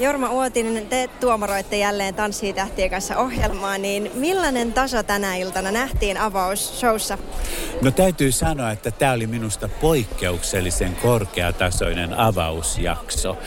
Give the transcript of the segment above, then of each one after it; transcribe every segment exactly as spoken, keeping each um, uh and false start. Jorma Uotinen, te tuomaroitte jälleen Tanssii tähtien kanssa -ohjelmaa, niin millainen taso tänä iltana nähtiin avausshowssa? No täytyy sanoa, että tämä oli minusta poikkeuksellisen korkeatasoinen avausjakso.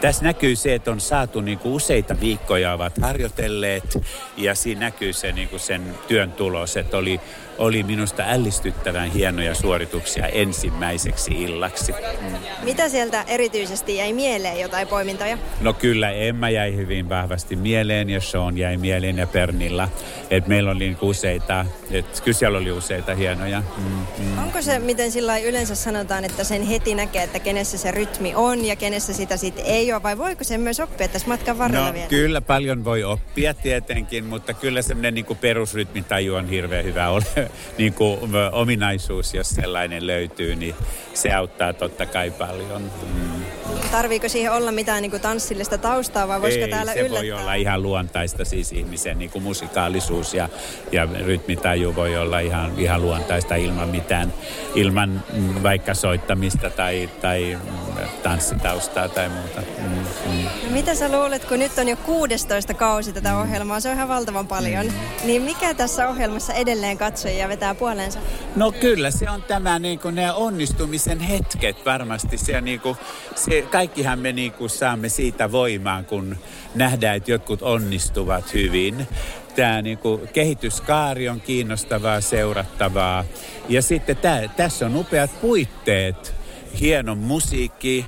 Tässä näkyy se, että on saatu niin kuin useita viikkoja ovat harjoitelleet, ja siinä näkyy se niin kuin sen työn tulos, että oli, oli minusta ällistyttävän hienoja suorituksia ensimmäiseksi illaksi. Mm. Mitä sieltä erityisesti jäi mieleen, jotain poimintoja? No kyllä, Emma jäi hyvin vahvasti mieleen ja Sean jäi mieleen ja Pernilla. Et meillä oli useita, et kyllä siellä oli useita hienoja. Mm, mm. Onko se, miten sillä yleensä sanotaan, että sen heti näkee, että kenessä se rytmi on ja kenessä sitä sitten ei ole, vai voiko sen myös oppia tässä matkan varrella no, vielä? Kyllä paljon voi oppia tietenkin, mutta kyllä semmoinen niin kuin perusrytmitaju on hirveän hyvä niin kuin ominaisuus, jos sellainen löytyy, niin se auttaa totta kai paljon. Mm. Tarviiko siihen olla mitään niin kuin tanssillista taustaa, vai voisiko ei, täällä yllättää? Ei, se voi olla ihan luontaista, siis ihmisen niin kuin musikaalisuus ja, ja rytmitaju voi olla ihan, ihan luontaista ilman mitään, ilman mm, vaikka soittamista tai, tai mm, tanssitaustaa tai muuta. Mm, mm. No mitä sä luulet, kun nyt on jo kuudestoista kausi tätä mm. ohjelmaa, se on ihan valtavan paljon, mm. niin mikä tässä ohjelmassa edelleen katsojia vetää puoleensa? No kyllä, se on tämä niin kuin ne onnistumisen hetket varmasti, se, niin kuin, se kaikkihan me niin kuin saamme siitä voimaan, kun nähdään, että jotkut onnistuvat hyvin. Tämä niin kuin kehityskaari on kiinnostavaa, seurattavaa. Ja sitten tämä, tässä on upeat puitteet. Hieno musiikki,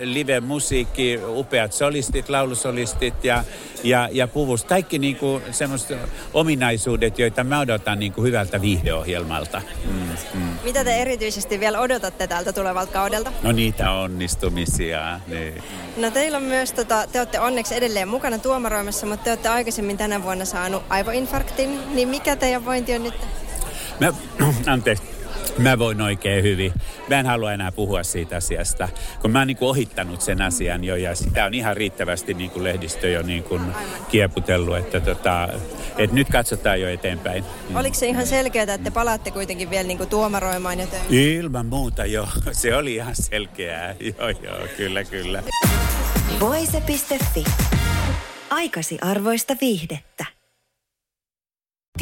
live-musiikki, upeat solistit, laulusolistit ja, ja, ja puvus. Kaikki niin kuin semmoiset ominaisuudet, joita mä odotan niin kuin hyvältä viihdeohjelmalta. Mm, mm. Mitä te erityisesti vielä odotatte tältä tulevalta kaudelta? No niitä onnistumisia. Niin. No teillä on myös, tota, te olette onneksi edelleen mukana tuomaroimassa, mutta te olette aikaisemmin tänä vuonna saanut aivoinfarktin. Niin mikä teidän vointi on nyt? Mä, anteeksi. Mä voin oikein hyvin. Mä en halua enää puhua siitä asiasta, kun mä oon niin kuin ohittanut sen asian jo, ja sitä on ihan riittävästi niin kuin lehdistö jo niin kuin kieputellut, että tota, et nyt katsotaan jo eteenpäin. Oliko se ihan selkeää, että te palaatte kuitenkin vielä niin kuin tuomaroimaan ja töihin? Ilman muuta jo. Se oli ihan selkeää. Joo, joo, kyllä, kyllä. Voice piste fi. Aikasi arvoista viihdettä.